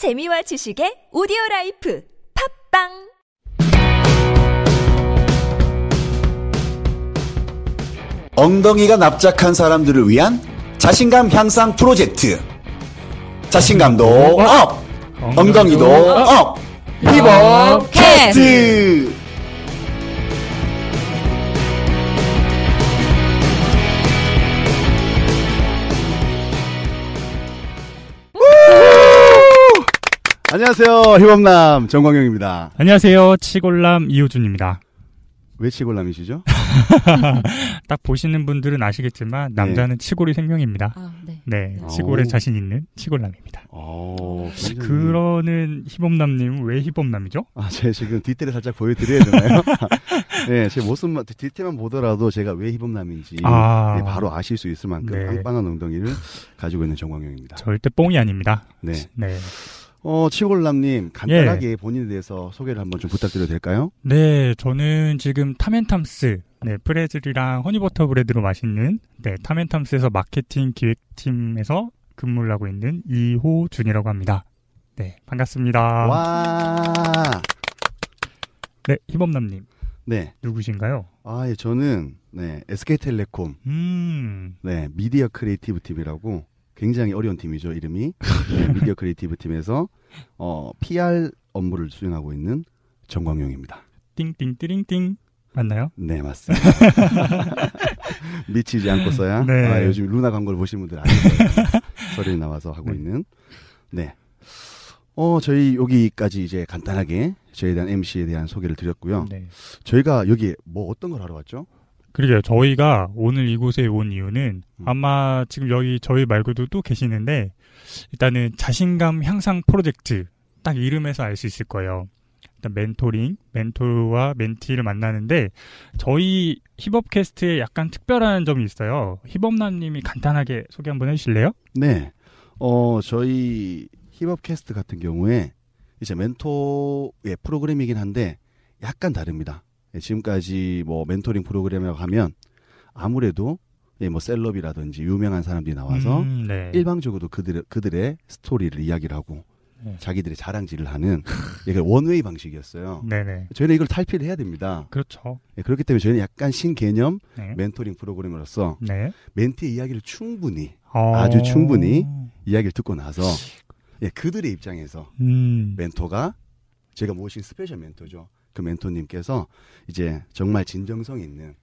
재미와 지식의 오디오라이프 팝빵 엉덩이가 납작한 사람들을 위한 자신감 향상 프로젝트. 자신감도 업! 엉덩이도 업! 힙업캐스트! 안녕하세요. 힙업남 정광영입니다. 안녕하세요. 치골남 이호준입니다. 왜 치골남이시죠? 딱 보시는 분들은 아시겠지만 남자는 치골이 생명입니다. 아, 네. 치골에 자신 있는 치골남입니다. 그러는 힙업남님 왜 힙업남이죠? 아, 제가 지금 뒷대를 살짝 보여드려야 되나요? 네, 제 모습만 뒷대만 보더라도 제가 왜 힙업남인지 네, 바로 아실 수 있을 만큼 빵빵한 엉덩이를 가지고 있는 정광용입니다. 절대 뽕이 아닙니다. 네. 치골남님, 간단하게 본인에 대해서 소개를 한번 좀 부탁드려도 될까요? 네, 저는 지금 탐앤탐스, 프레즐이랑 허니버터 브레드로 맛있는, 탐앤탐스에서 마케팅 기획팀에서 근무를 하고 있는 이호준이라고 합니다. 네, 반갑습니다. 와! 네, 힙업남님. 네. 누구신가요? 아, 예, 저는, SK텔레콤. 미디어 크리에이티브 팀이라고. 굉장히 어려운 팀이죠, 이름이. 미디어 크리에이티브 팀에서 PR 업무를 수행하고 있는 정광용입니다. 띵띵띠링띵 맞나요? 네, 맞습니다. 미치지 않고서야. 아, 요즘 루나 광고를 보신 분들 아실 거예요. 서류에 나와서 하고 있는. 저희 여기까지 이제 간단하게 저에 대한 MC에 대한 소개를 드렸고요. 저희가 여기에 뭐 어떤 걸 하러 왔죠? 그러게요. 저희가 오늘 이곳에 온 이유는 아마 지금 여기 저희 말고도 또 계시는데 일단은 자신감 향상 프로젝트 딱 이름에서 알 수 있을 거예요. 일단 멘토링, 멘토와 멘티를 만나는데 저희 힙업캐스트에 약간 특별한 점이 있어요. 힙업남님이 간단하게 소개 한번 해주실래요? 네. 저희 힙업캐스트 같은 경우에 이제 멘토의 프로그램이긴 한데 약간 다릅니다. 지금까지 뭐 멘토링 프로그램이라고 하면 아무래도 셀럽이라든지 유명한 사람들이 나와서 일방적으로 그들의 스토리를 이야기를 하고 자기들의 자랑질을 하는 원웨이 방식이었어요. 저희는 이걸 탈피를 해야 됩니다. 그렇죠. 그렇기 때문에 저희는 약간 신개념 멘토링 프로그램으로서 멘티의 이야기를 충분히 아주 충분히 이야기를 듣고 나서 그들의 입장에서 멘토가 제가 모신 스페셜 멘토죠. 그 멘토님께서 이제 정말 진정성 있는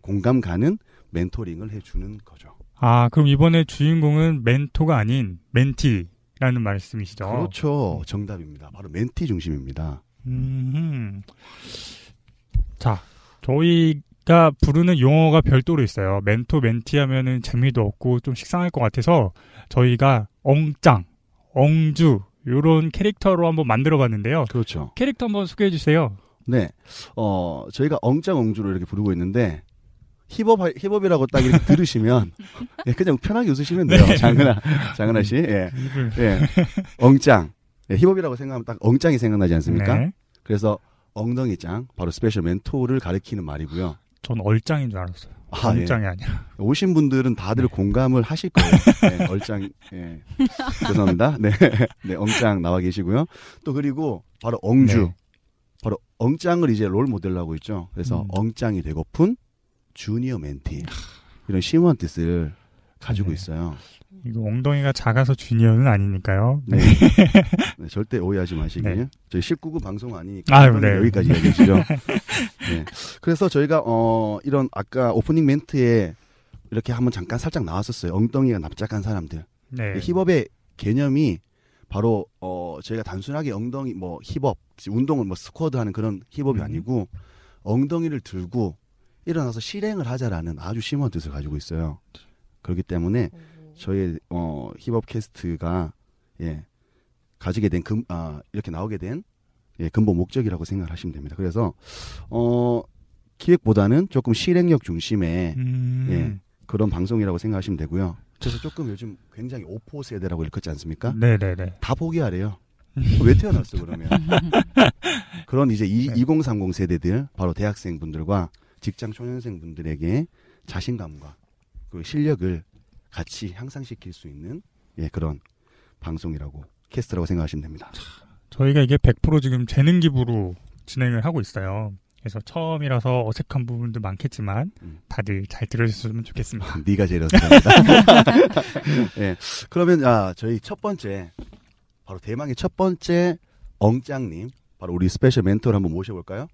공감 가는 멘토링을 해주는 거죠. 아, 그럼 이번에 주인공은 멘토가 아닌 멘티라는 말씀이시죠? 그렇죠. 정답입니다. 바로 멘티 중심입니다. 자, 저희가 부르는 용어가 별도로 있어요. 멘토, 멘티 하면은 재미도 없고 좀 식상할 것 같아서 저희가 엉짱, 엉쥬 요런 캐릭터로 한번 만들어봤는데요. 그렇죠. 캐릭터 한번 소개해 주세요. 네, 저희가 엉짱 엉쥬로 이렇게 부르고 있는데 힙업이라고 딱 이렇게 들으시면 그냥 편하게 웃으시면 돼요. 장은하 씨, 엉짱, 힙업이라고 생각하면 딱 엉짱이 생각나지 않습니까? 그래서 엉덩이짱, 바로 스페셜 멘토를 가리키는 말이고요. 전 얼짱인 줄 알았어요. 얼짱이 아니라. 오신 분들은 다들 공감을 하실 거예요. 얼짱, 죄송합니다. 엉짱 나와 계시고요. 또 그리고 바로 엉쥬. 바로 엉짱을 이제 롤 모델로 하고 있죠. 그래서 엉짱이 되고픈 주니어 멘티. 이런 심오한 뜻을 가지고 있어요. 이거 엉덩이가 작아서 주니어는 아니니까요. 절대 오해하지 마시고요. 저희 19구 방송 아니니까 여기까지 얘기해주시죠. 그래서 저희가 이런 아까 오프닝 멘트에 이렇게 한번 잠깐 살짝 나왔었어요. 엉덩이가 납작한 사람들. 힙업의 개념이 바로 저희가 단순하게 엉덩이 뭐 힙업 운동을 뭐 스쿼드 하는 그런 힙업이 아니고 엉덩이를 들고 일어나서 실행을 하자라는 아주 심오한 뜻을 가지고 있어요. 그렇기 때문에 저희 힙업 캐스트가 가지게 된 이렇게 나오게 된 근본 목적이라고 생각을 하시면 됩니다. 그래서 기획보다는 조금 실행력 중심의 그런 방송이라고 생각하시면 되고요. 그래서 조금 요즘 굉장히 오포 세대라고 읽었지 않습니까? 다 포기하래요. 왜 태어났어 그러면? 그런 이제 2030 세대들, 바로 대학생분들과 직장 초년생분들에게 자신감과 그 실력을 같이 향상시킬 수 있는 그런 방송이라고 캐스트라고 생각하시면 됩니다. 저희가 이게 100% 지금 재능 기부로 진행을 하고 있어요. 그래서 처음이라서 어색한 부분도 많겠지만 다들 잘 들어주셨으면 좋겠습니다. 네가 제일 어색합니다. 네, 그러면 저희 첫 번째 바로 대망의 첫 번째 엉짱님, 바로 우리 스페셜 멘토를 한번 모셔볼까요?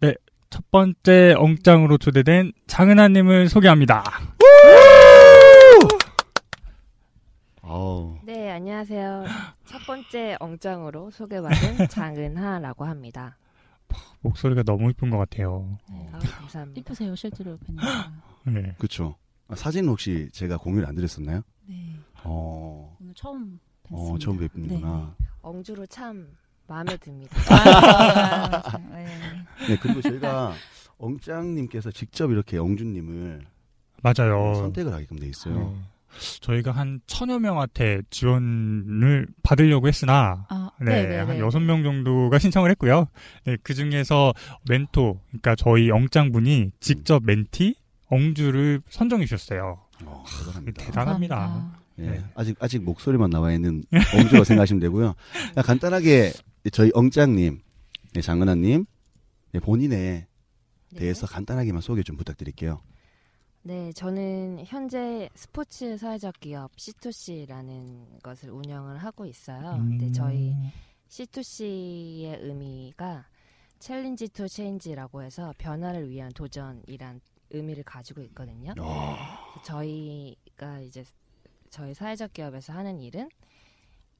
네, 첫 번째 엉짱으로 초대된 장은하님을 소개합니다. 네, 안녕하세요. 첫 번째 엉짱으로 소개받은 장은하라고 합니다. 목소리가 너무 이쁜 것 같아요. 네, 감사합니다. 이쁘세요, 실제로 뵈니까. 네, 그렇죠. 사진 혹시 제가 공유를 안 드렸었나요? 네. 오늘 처음 뵀습니다. 처음 뵙는구나. 네. 엉쥬로 참 마음에 듭니다. 네. 네, 그리고 저희가 엉짱님께서 직접 이렇게 엉쥬님을 맞아요 선택을 하게끔 돼 있어요. 네. 저희가 한 1,000여 명한테 지원을 받으려고 했으나 한 6명 정도가 신청을 했고요. 네, 그중에서 멘토, 그러니까 저희 엉짱분이 직접 멘티 엉쥬를 선정해 주셨어요. 대단합니다. 대단합니다. 예, 네. 아직 목소리만 나와 있는 엉쥬라고 생각하시면 되고요. 간단하게 저희 엉짱님, 네, 장은하님, 네, 본인에 대해서 간단하게만 소개 좀 부탁드릴게요. 네, 저는 현재 스포츠 사회적 기업 C2C라는 것을 운영을 하고 있어요. 근데 저희 C2C의 의미가 챌린지 투 체인지라고 해서 변화를 위한 도전이란 의미를 가지고 있거든요. 저희가 이제 저희 사회적 기업에서 하는 일은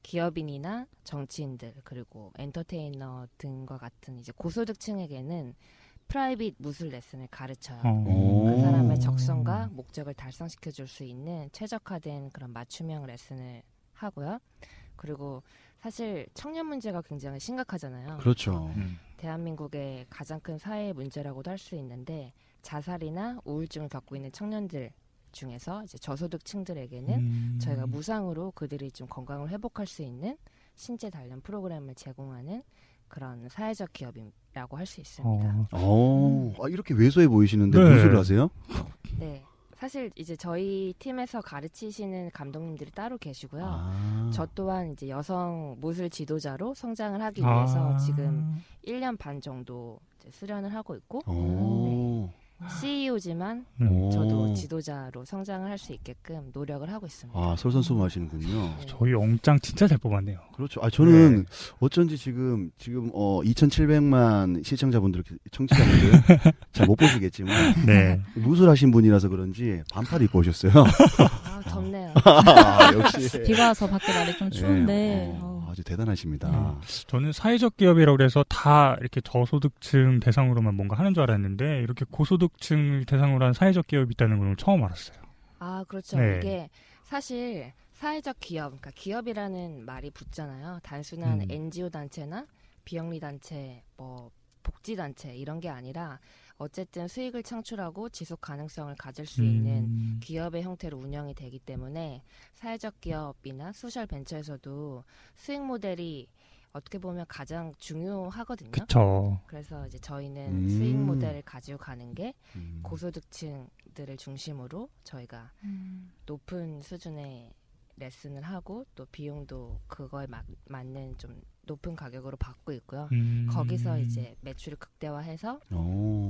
기업인이나 정치인들 그리고 엔터테이너 등과 같은 이제 고소득층에게는 프라이빗 무술 레슨을 가르쳐요. 그 사람의 적성과 목적을 달성시켜줄 수 있는 최적화된 그런 맞춤형 레슨을 하고요. 그리고 사실 청년 문제가 굉장히 심각하잖아요. 그렇죠. 대한민국의 가장 큰 사회의 문제라고도 할 수 있는데 자살이나 우울증을 겪고 있는 청년들 중에서 이제 저소득층들에게는 저희가 무상으로 그들이 좀 건강을 회복할 수 있는 신체 단련 프로그램을 제공하는 그런 사회적 기업이라고 할 수 있습니다. 이렇게 왜소해 보이시는데 네. 무술을 하세요? 네, 사실 이제 저희 팀에서 가르치시는 감독님들이 따로 계시고요. 저 또한 이제 여성 무술 지도자로 성장을 하기 위해서 지금 1년 반 정도 이제 수련을 하고 있고 네. CEO지만 저도 지도자로 성장을 할 수 있게끔 노력을 하고 있습니다. 솔선수범하시는군요. 네. 저희 엉짱 진짜 잘 뽑았네요. 그렇죠. 저는 어쩐지 지금 2,700만 시청자분들, 청취자분들 잘 못 보시겠지만 네. 무술하신 분이라서 그런지 반팔 입고 오셨어요. 덥네요. 역시 비가 와서 밖에 날이 좀 추운데 네. 아주 대단하십니다. 저는 사회적 기업이라고 해서 다 이렇게 저소득층 대상으로만 뭔가 하는 줄 알았는데 이렇게 고소득층 대상으로 한 사회적 기업이 있다는 걸 처음 알았어요. 그렇죠. 네. 이게 사실 사회적 기업, 그러니까 기업이라는 말이 붙잖아요. 단순한 NGO 단체나 비영리 단체, 뭐 복지 단체 이런 게 아니라 어쨌든 수익을 창출하고 지속 가능성을 가질 수 있는 기업의 형태로 운영이 되기 때문에 사회적 기업이나 소셜 벤처에서도 수익 모델이 어떻게 보면 가장 중요하거든요. 그쵸. 그래서 이제 저희는 수익 모델을 가지고 가는 게 고소득층들을 중심으로 저희가 높은 수준의 레슨을 하고 또 비용도 그거에 맞는 좀 높은 가격으로 받고 있고요. 거기서 이제 매출을 극대화해서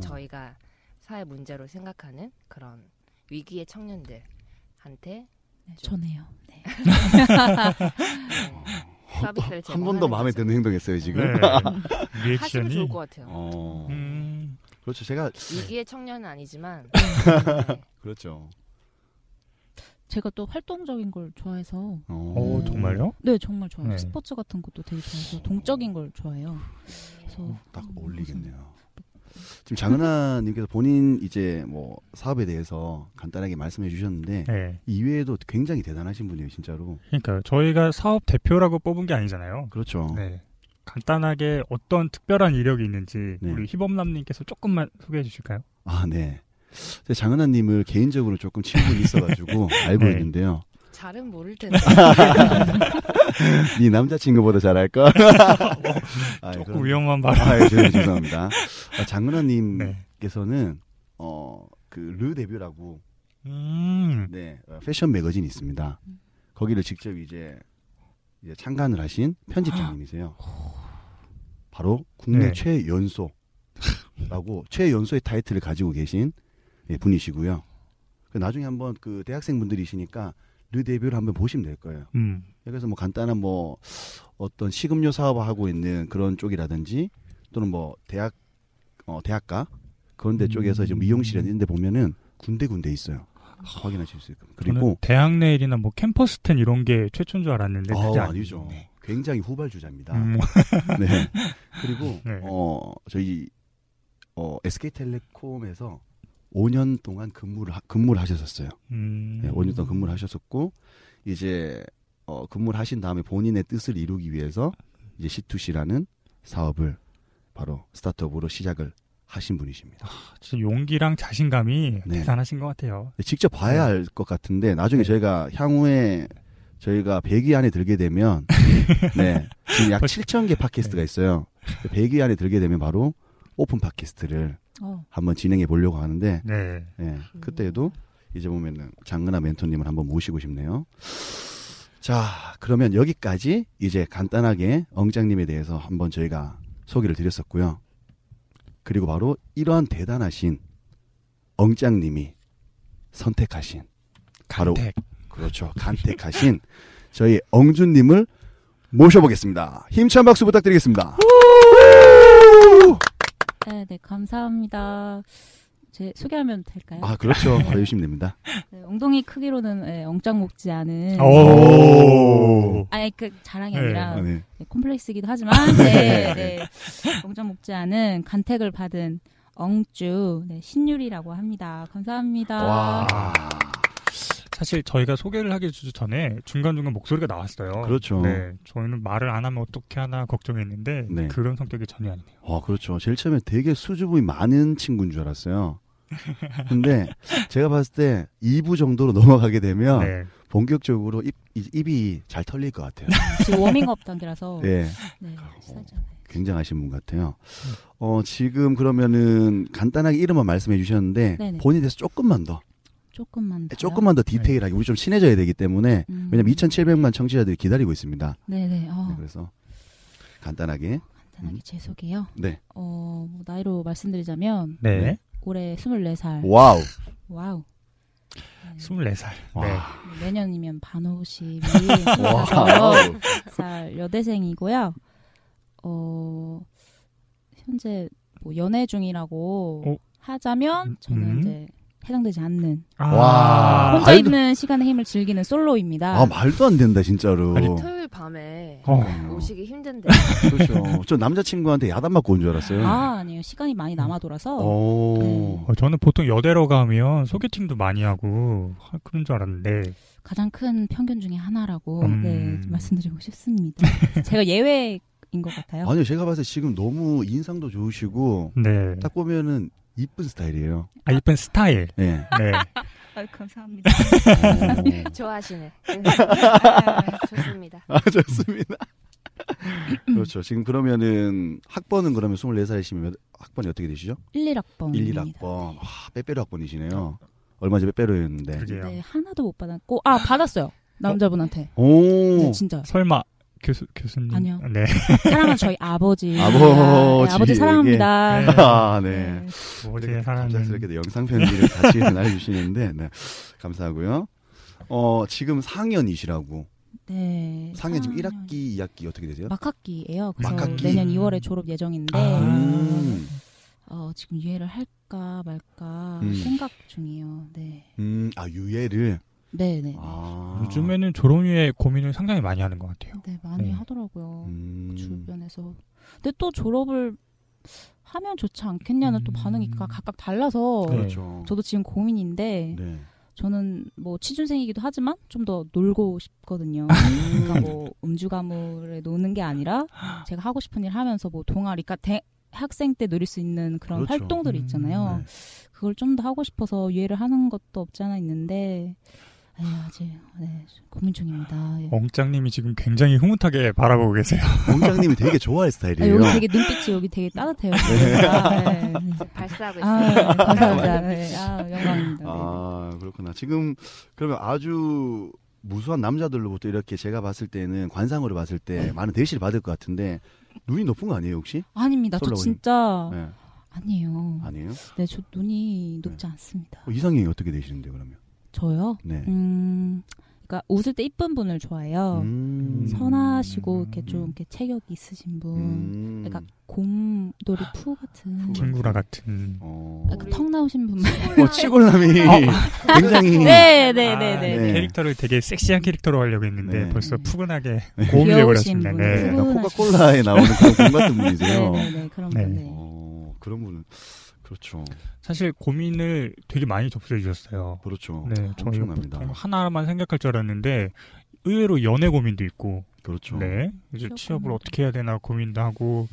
저희가 사회 문제로 생각하는 그런 위기의 청년들한테 좋네요. 네. 서비스를 한 번 더 마음에 드는 행동했어요 지금. 네. 리액션이 좋을 것 같아요. 그렇죠. 제가 위기의 청년은 아니지만 네. 그렇죠. 제가 또 활동적인 걸 좋아해서. 정말요? 네, 정말 좋아해요. 네. 스포츠 같은 것도 되게 좋아해서 동적인 걸 좋아해요. 그래서 딱 어울리겠네요. 지금 장은하님께서 본인 이제 뭐 사업에 대해서 간단하게 말씀해 주셨는데 네. 이외에도 굉장히 대단하신 분이에요, 진짜로. 그러니까 저희가 사업 대표라고 뽑은 게 아니잖아요. 그렇죠. 네. 간단하게 어떤 특별한 이력이 있는지 네. 우리 힙업남님께서 조금만 소개해 주실까요? 네. 장은하님을 개인적으로 조금 친분이 있어가지고 알고 네. 있는데요. 잘은 모를 텐데. 네 남자친구보다 잘할까? 조금 위험한 말. 죄송합니다. 장은하님께서는 르 데뷔라고 네, 패션 매거진이 있습니다. 거기를 직접 이제 이제 창간을 하신 편집장님이세요. 바로 국내 최연소라고 최연소의 타이틀을 가지고 계신 분이시고요. 나중에 한번 그 대학생분들이시니까 르 데뷔를 한번 보시면 될 거예요. 그래서 뭐 간단한 뭐 어떤 식음료 사업하고 있는 그런 쪽이라든지 또는 뭐 대학가 그런 데 쪽에서 지금 미용실 이런 데 보면은 군데군데 있어요. 확인하실 수 있고. 그리고 대학 내일이나 뭐 캠퍼스 텐 이런 게 최초인 줄 알았는데 아니죠. 네. 굉장히 후발주자입니다. 네. 그리고 네. 저희 SK텔레콤에서 5년 동안 근무를 하셨었어요. 네, 5년 동안 근무를 하셨었고 이제 근무를 하신 다음에 본인의 뜻을 이루기 위해서 이제 C2C라는 사업을 바로 스타트업으로 시작을 하신 분이십니다. 아, 진짜 용기랑 자신감이 네. 대단하신 것 같아요. 직접 봐야 네. 알 것 같은데 나중에 네. 저희가 향후에 저희가 100위 안에 들게 되면 네, 지금 약 7,000개 팟캐스트가 네. 있어요. 100위 안에 들게 되면 바로 오픈 팟캐스트를 한번 진행해 보려고 하는데 네. 네, 그때도 이제 보면은 장은하 멘토님을 한번 모시고 싶네요. 자, 그러면 여기까지 이제 간단하게 엉짱님에 대해서 한번 저희가 소개를 드렸었고요. 그리고 바로 이러한 대단하신 엉짱님이 선택하신 간택. 바로 그렇죠. 간택하신 저희 엉쥬님을 모셔보겠습니다. 힘찬 박수 부탁드리겠습니다. 네, 네, 감사합니다. 제 소개하면 될까요? 아, 그렇죠. 바로 해주시면 됩니다. 네, 엉덩이 크기로는 네, 엉짱 먹지 않은. 오! 아니, 그 자랑이 아니라 네, 네. 네, 콤플렉스이기도 하지만, 네, 네, 엉짱 먹지 않은 간택을 받은 엉쥬, 네, 신유리라고 합니다. 감사합니다. 와. 사실 저희가 소개를 하기 전에 중간중간 목소리가 나왔어요. 그렇죠. 네, 저희는 말을 안 하면 어떻게 하나 걱정했는데 네. 그런 성격이 전혀 아니네요. 아, 그렇죠. 제일 처음에 되게 수줍음이 많은 친구인 줄 알았어요. 근데 제가 봤을 때 2부 정도로 넘어가게 되면 네. 본격적으로 입이 잘 털릴 것 같아요. 지금 워밍업 단계라서 네. 네, 굉장하신 분 같아요. 지금 그러면은 간단하게 이름만 말씀해 주셨는데 네네. 본인에 대해서 조금만 더 디테일하게 네. 우리 좀 친해져야 되기 때문에 왜냐면 2,700만 청취자들이 기다리고 있습니다. 네네. 네, 그래서 간단하게 제 소개요. 네. 뭐 나이로 말씀드리자면 네. 올해 24살. 와우. 네. 24살. 네. 내년이면 반오십이 24살 여대생이고요. 현재 뭐 연애 중이라고 하자면 저는 이제 해당되지 않는 혼자 있는 시간의 힘을 즐기는 솔로입니다. 아, 말도 안 된다 진짜로. 아니, 토요일 밤에 오시기 힘든데. 그렇죠. 저 남자친구한테 야단 맞고 온 줄 알았어요. 아, 아니에요. 시간이 많이 남아돌아서. 네. 저는 보통 여대로 가면 소개팅도 많이 하고 그런 줄 알았는데 가장 큰 편견 중에 하나라고 네, 말씀드리고 싶습니다. 제가 예외인 것 같아요. 아니요, 제가 봤을 때 지금 너무 인상도 좋으시고 네. 딱 보면은 이쁜 스타일이에요. 아, 이쁜 스타일. 네. 네. 아유, 감사합니다. 좋아하시네. 아, 좋습니다. 아, 좋습니다. 그렇죠. 지금 그러면은 학번은 그러면 24살이시면 학번이 어떻게 되시죠? 11학번. 11학번. 와, 빼빼로 학번이시네요. 얼마 전에 빼빼로였는데. 그게요. 네, 하나도 못 받았고, 받았어요. 남자분한테. 오. 네, 진짜. 설마. 교수님. 아니요. 네. 사랑하는 저희 아버지. 아버지 사랑합니다. 네. 아, 네. 어제 갑작스럽게 영상 편지를 다시 날려주시는데, 네. 감사하고요. 지금 상현이시라고. 네. 상현 지금 1학기, 2학기 어떻게 되세요? 막학기예요. 그래서 막학기? 내년 2월에 졸업 예정인데, 지금 유예를 할까 말까 생각 중이에요. 네. 유예를. 네네. 아. 요즘에는 졸업유예 고민을 상당히 많이 하는 것 같아요. 네, 많이 하더라고요. 주변에서. 근데 또 졸업을 하면 좋지 않겠냐는 또 반응이 각각 달라서. 그렇죠. 저도 지금 고민인데, 네. 저는 뭐 취준생이기도 하지만 좀 더 놀고 싶거든요. 그러니까 뭐 음주가물에 노는 게 아니라 제가 하고 싶은 일 하면서 뭐 동아리, 그러니까 학생 때 누릴 수 있는 그런 그렇죠. 활동들이 있잖아요. 네. 그걸 좀 더 하고 싶어서 유예를 하는 것도 없지 않아 있는데, 아직 네, 고민 중입니다. 예. 엉짱님이 지금 굉장히 흐뭇하게 바라보고 계세요. 엉짱님이 되게 좋아할 스타일이에요. 여기 되게 눈빛이 여기 되게 따뜻해요. 네. 네. 발사하고 있어요. 네, 감사합니다. 네. 영광입니다. 아, 그렇구나. 지금 그러면 아주 무수한 남자들로부터 이렇게 제가 봤을 때는 관상으로 봤을 때 많은 대시를 받을 것 같은데 눈이 높은 거 아니에요 혹시? 아닙니다. 저 진짜 네. 아니에요. 아니에요? 네, 저 눈이 높지 네. 않습니다. 이상형이 어떻게 되시는데 그러면? 저요? 네. 그러니까 웃을 때 이쁜 분을 좋아해요. 선하시고 이렇게 좀 이렇게 체격이 있으신 분. 그러니까 곰돌이 푸 같은. 김구라 같은. 그러니까 턱 나오신 분만. 치골남이 굉장히. 네. 캐릭터를 되게 섹시한 캐릭터로 하려고 했는데 네. 벌써 푸근하게 곰이 되어버렸습니다. 네. 코카콜라에 나오는 곰 같은 분이세요. 네, 그런 분. 네. 그런 분은. 그렇죠. 사실 고민을 되게 많이 접수해 주셨어요. 그렇죠. 네, 엄청납니다. 하나만 생각할 줄 알았는데 의외로 연애 고민도 있고, 그렇죠. 네, 이제 취업을 어떻게 해야 되나 고민도 하고,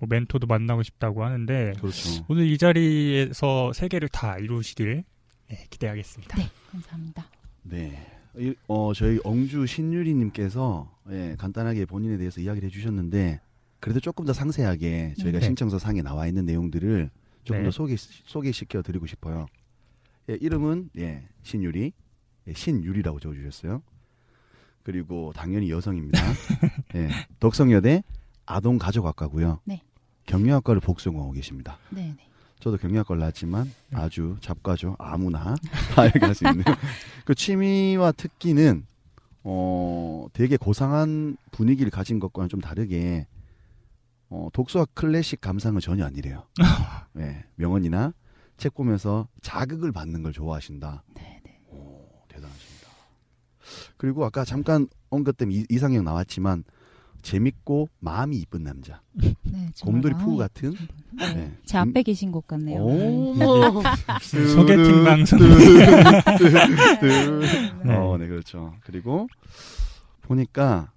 뭐 멘토도 만나고 싶다고 하는데, 그렇죠. 오늘 이 자리에서 세 개를 다 이루시길 네, 기대하겠습니다. 네, 감사합니다. 네, 저희 엉쥬 신유리님께서 예, 간단하게 본인에 대해서 이야기를 해주셨는데, 그래도 조금 더 상세하게 저희가 네. 신청서 상에 나와 있는 내용들을 조금 네. 더 소개시켜 드리고 싶어요. 예, 이름은 예, 신유리, 예, 신유리라고 적어주셨어요. 그리고 당연히 여성입니다. 예, 덕성여대 아동가족학과고요. 네. 경영학과를 복수공하고 계십니다. 네, 네. 저도 경영학과를 나왔지만 아주 잡과죠. 아무나 다 이렇게 할 수 있는. 그 취미와 특기는 되게 고상한 분위기를 가진 것과는 좀 다르게. 독서와 클래식 감상은 전혀 아니래요. 네, 명언이나 책 보면서 자극을 받는 걸 좋아하신다. 네네. 오, 대단하십니다. 그리고 아까 잠깐 언급 때문에 이상형 나왔지만 재밌고 마음이 이쁜 남자. 네, 곰돌이 푸우 같은. 네. 네. 제 앞에 계신 것 같네요. 오, 소개팅 방송. 네, 그렇죠. 그리고 보니까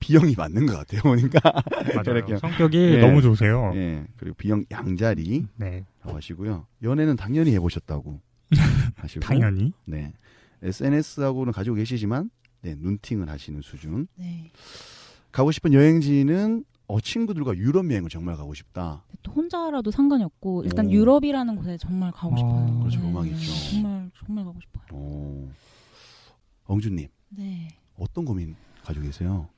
B형이 맞는 것 같아요, 보니까. 맞아요. 성격이 네. 너무 좋으세요. 네. 그리고 B형 양자리. 네. 하시고요. 연애는 당연히 해보셨다고. 하시고. 당연히. 네. SNS하고는 가지고 계시지만, 네. 눈팅을 하시는 수준. 네. 가고 싶은 여행지는, 친구들과 유럽 여행을 정말 가고 싶다. 또 혼자라도 상관이 없고, 일단 오. 유럽이라는 곳에 정말 가고 싶어요. 그렇죠. 네. 로망이죠. 정말, 정말 가고 싶어요. 오. 엉주님. 네. 어떤 고민 가지고 계세요?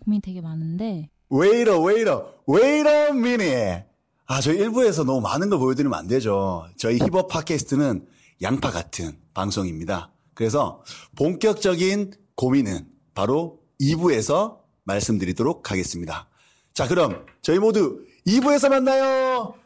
고민이 되게 많은데 Wait a minute 저희 1부에서 너무 많은 걸 보여드리면 안 되죠. 저희 힙업 팟캐스트는 양파 같은 방송입니다. 그래서 본격적인 고민은 바로 2부에서 말씀드리도록 하겠습니다. 자, 그럼 저희 모두 2부에서 만나요.